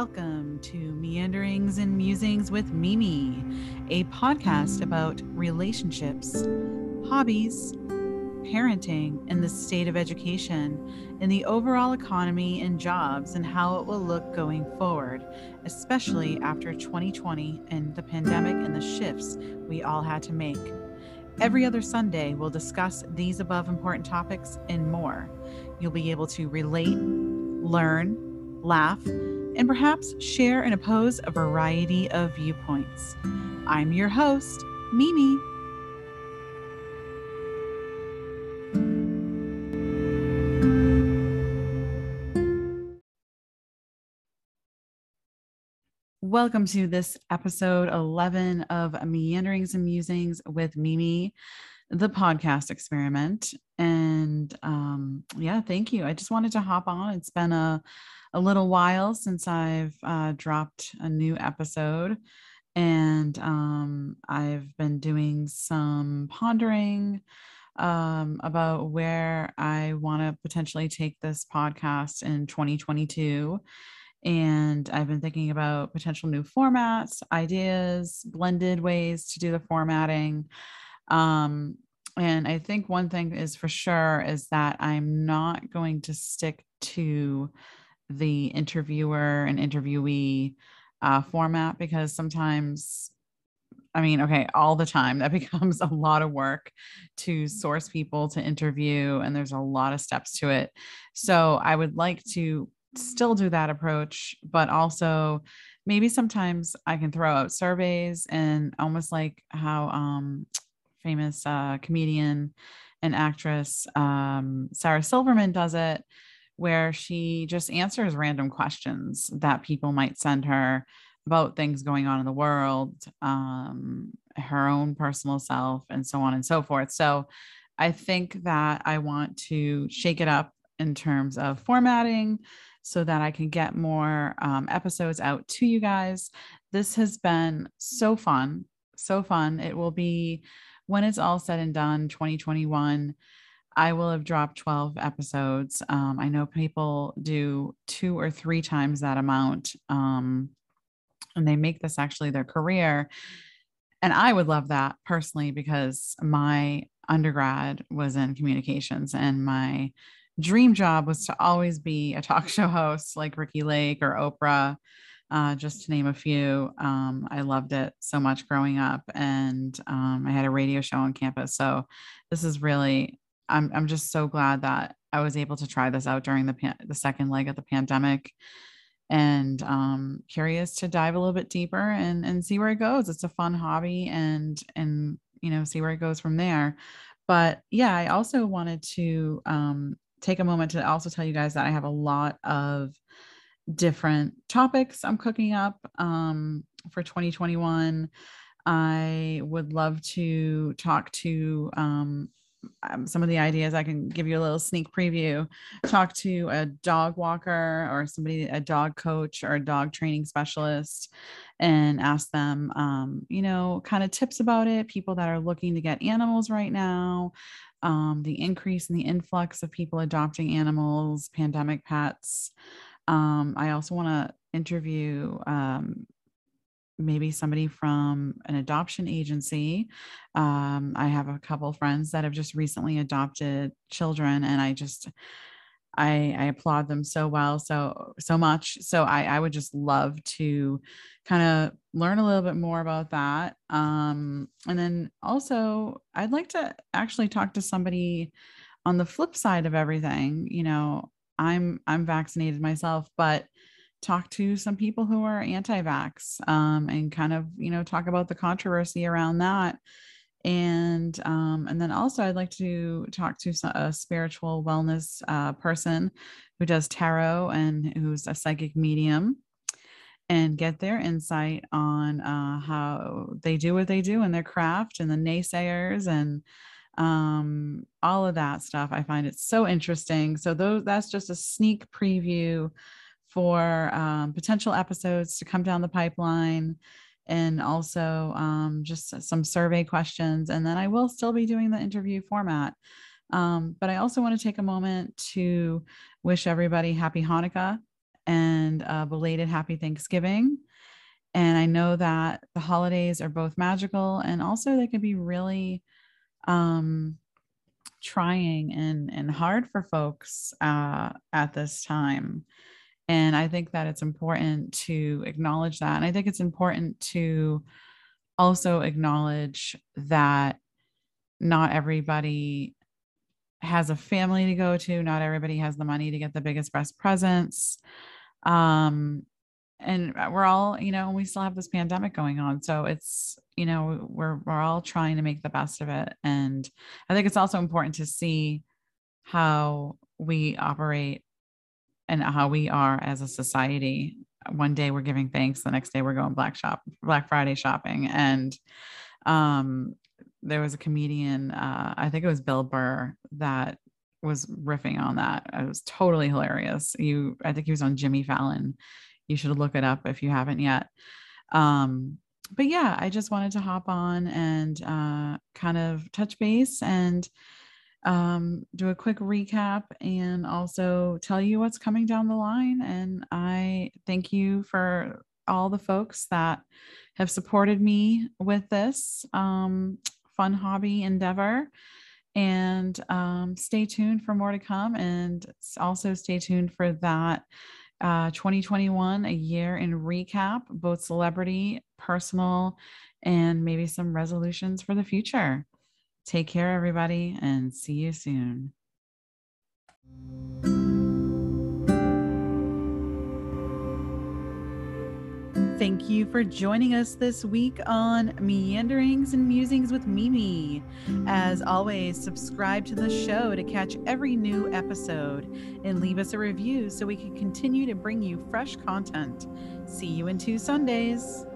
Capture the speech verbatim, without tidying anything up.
welcome to Meanderings and Musings with Mimi, a podcast about relationships, hobbies, parenting, and the state of education, and the overall economy and jobs and how it will look going forward, especially after twenty twenty and the pandemic and the shifts we all had to make. Every other Sunday, we'll discuss these above important topics and more. You'll be able to relate, learn, laugh, and perhaps share and oppose a variety of viewpoints. I'm your host, Mimi. Welcome to this episode eleven of Meanderings and Musings with Mimi, the podcast experiment. And um, yeah, thank you. I just wanted to hop on. It's been a, a little while since I've uh, dropped a new episode, and um, I've been doing some pondering um, about where I want to potentially take this podcast in twenty twenty-two. And I've been thinking about potential new formats, ideas, blended ways to do the formatting. Um, and I think one thing is for sure is that I'm not going to stick to the interviewer and interviewee uh, format, because sometimes, I mean, okay, all the time that becomes a lot of work to source people to interview, and there's a lot of steps to it. So I would like to still do that approach, but also maybe sometimes I can throw out surveys, and almost like how um famous uh comedian and actress um Sarah Silverman does it, where she just answers random questions that people might send her about things going on in the world, um her own personal self, and so on and so forth. So I think that I want to shake it up in terms of formatting, so that I can get more um, episodes out to you guys. This has been so fun, so fun. It will be, when it's all said and done, twenty twenty-one, I will have dropped twelve episodes. Um, I know people do two or three times that amount, um, and they make this actually their career. And I would love that personally, because my undergrad was in communications, and my dream job was to always be a talk show host like Ricky Lake or Oprah, uh, just to name a few. Um, I loved it so much growing up, and um, I had a radio show on campus. So this is really, I'm I'm just so glad that I was able to try this out during the pan- the second leg of the pandemic, and um, curious to dive a little bit deeper and and see where it goes. It's a fun hobby, and and you know, see where it goes from there. But yeah, I also wanted to Um, take a moment to also tell you guys that I have a lot of different topics I'm cooking up um, for twenty twenty-one. I would love to talk to um, some of the ideas. I can give you a little sneak preview. Talk to a dog walker or somebody, a dog coach or a dog training specialist, and ask them, um, you know, kind of tips about it. People that are looking to get animals right now, um, the increase in the influx of people adopting animals, pandemic pets. Um, I also want to interview, um, maybe somebody from an adoption agency. Um, I have a couple friends that have just recently adopted children, and I just, I, I applaud them so well, so, so much. So I, I would just love to kind of learn a little bit more about that. Um, and then also I'd like to actually talk to somebody on the flip side of everything. You know, I'm, I'm vaccinated myself, but talk to some people who are anti-vax, um, and kind of, you know, talk about the controversy around that. And, um, and then also I'd like to talk to a spiritual wellness, uh, person who does tarot and who's a psychic medium, and get their insight on, uh, how they do what they do in their craft, and the naysayers and, um, all of that stuff. I find it so interesting. So those, that's just a sneak preview for um, potential episodes to come down the pipeline, and also um, just some survey questions. And then I will still be doing the interview format. Um, but I also want to take a moment to wish everybody happy Hanukkah and a belated happy Thanksgiving. And I know that the holidays are both magical and also they can be really um, trying and, and hard for folks uh, at this time. And I think that it's important to acknowledge that. And I think it's important to also acknowledge that not everybody has a family to go to. Not everybody has the money to get the biggest, best presents. Um, and we're all, you know, we still have this pandemic going on. So it's, you know, we're, we're all trying to make the best of it. And I think it's also important to see how we operate and how we are as a society. One day we're giving thanks. The next day we're going Black shop, Black Friday shopping. And, um, there was a comedian, uh, I think it was Bill Burr, that was riffing on that. It was totally hilarious. You, I think he was on Jimmy Fallon. You should look it up if you haven't yet. Um, but yeah, I just wanted to hop on and, uh, kind of touch base and, um, do a quick recap and also tell you what's coming down the line. And I thank you for all the folks that have supported me with this, um, fun hobby endeavor, and um, stay tuned for more to come. And also stay tuned for that uh, twenty twenty-one, a year in recap, both celebrity, personal, and maybe some resolutions for the future. Take care, everybody, and see you soon. Thank you for joining us this week on Meanderings and Musings with Mimi. As always, subscribe to the show to catch every new episode and leave us a review so we can continue to bring you fresh content. See you in two Sundays.